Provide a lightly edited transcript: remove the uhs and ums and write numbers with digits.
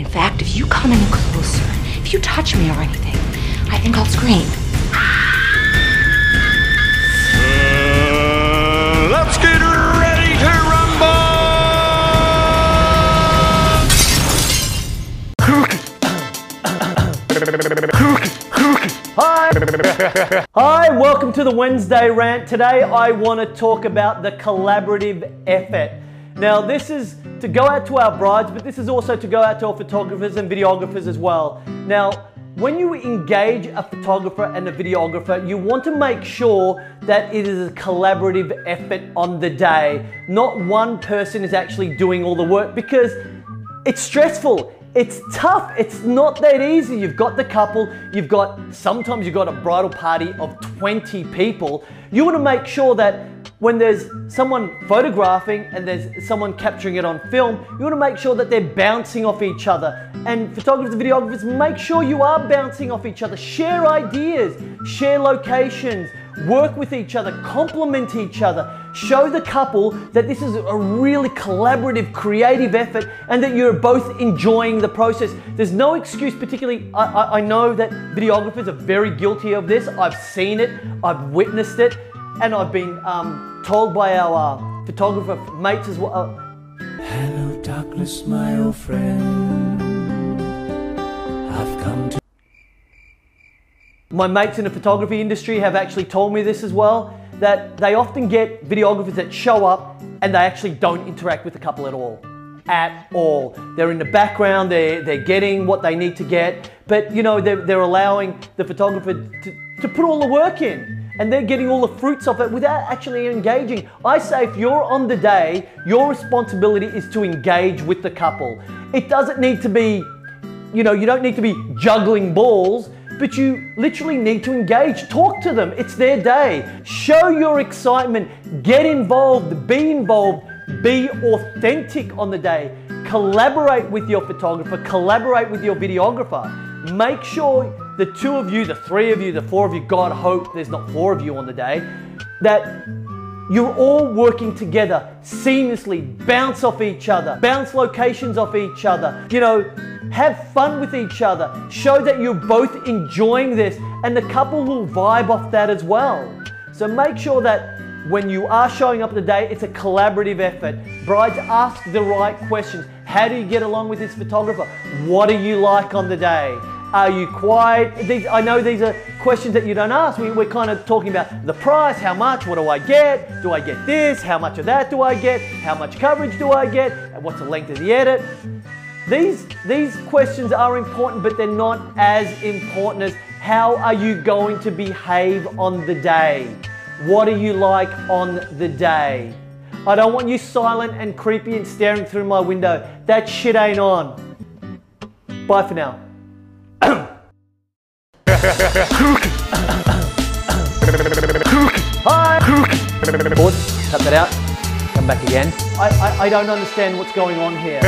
In fact, if you come any closer, if you touch me or anything, I think I'll scream. Let's get ready to rumble! Hi, welcome to the Wednesday Rant. Today I want to talk about the collaborative effort. Now this is to go out to our brides, but this is also to go out to our photographers and videographers as well. Now, when you engage a photographer and a videographer, you want to make sure that it is a collaborative effort on the day. Not one person is actually doing all the work because it's stressful. It's tough, it's not that easy. You've got the couple, sometimes you've got a bridal party of 20 people. You want to make sure that when there's someone photographing and there's someone capturing it on film, you want to make sure that they're bouncing off each other. And photographers and videographers, make sure you are bouncing off each other. Share ideas, share locations, work with each other, complement each other. Show the couple that this is a really collaborative, creative effort and that you're both enjoying the process. There's no excuse, particularly, I know that videographers are very guilty of this. I've seen it, I've witnessed it, and I've been told by our photographer mates as well. Hello Douglas, my old friend. I've come to... My mates in the photography industry have actually told me this as well, that they often get videographers that show up and they actually don't interact with the couple at all. They're in the background, they're getting what they need to get, but you know, they're allowing the photographer to put all the work in and they're getting all the fruits of it without actually engaging. I say if you're on the day, your responsibility is to engage with the couple. It doesn't need to be, you know, you don't need to be juggling balls, but you literally need to engage. Talk to them, it's their day. Show your excitement, get involved, be authentic on the day. Collaborate with your photographer, collaborate with your videographer. Make sure the two of you, the three of you, the four of you, God hope there's not four of you on the day, that you're all working together seamlessly, bounce off each other, bounce locations off each other, you know, have fun with each other, show that you're both enjoying this, and the couple will vibe off that as well. So make sure that when you are showing up today, it's a collaborative effort. Brides, ask the right questions. How do you get along with this photographer? What are you like on the day? Are you quiet? I know these are questions that you don't ask. We're kind of talking about the price, how much, what do I get? Do I get this? How much of that do I get? How much coverage do I get? And what's the length of the edit? These questions are important, but they're not as important as how are you going to behave on the day? What are you like on the day? I don't want you silent and creepy and staring through my window. That shit ain't on. Bye for now. Hi! Pause, cut that out, come back again. I don't understand what's going on here.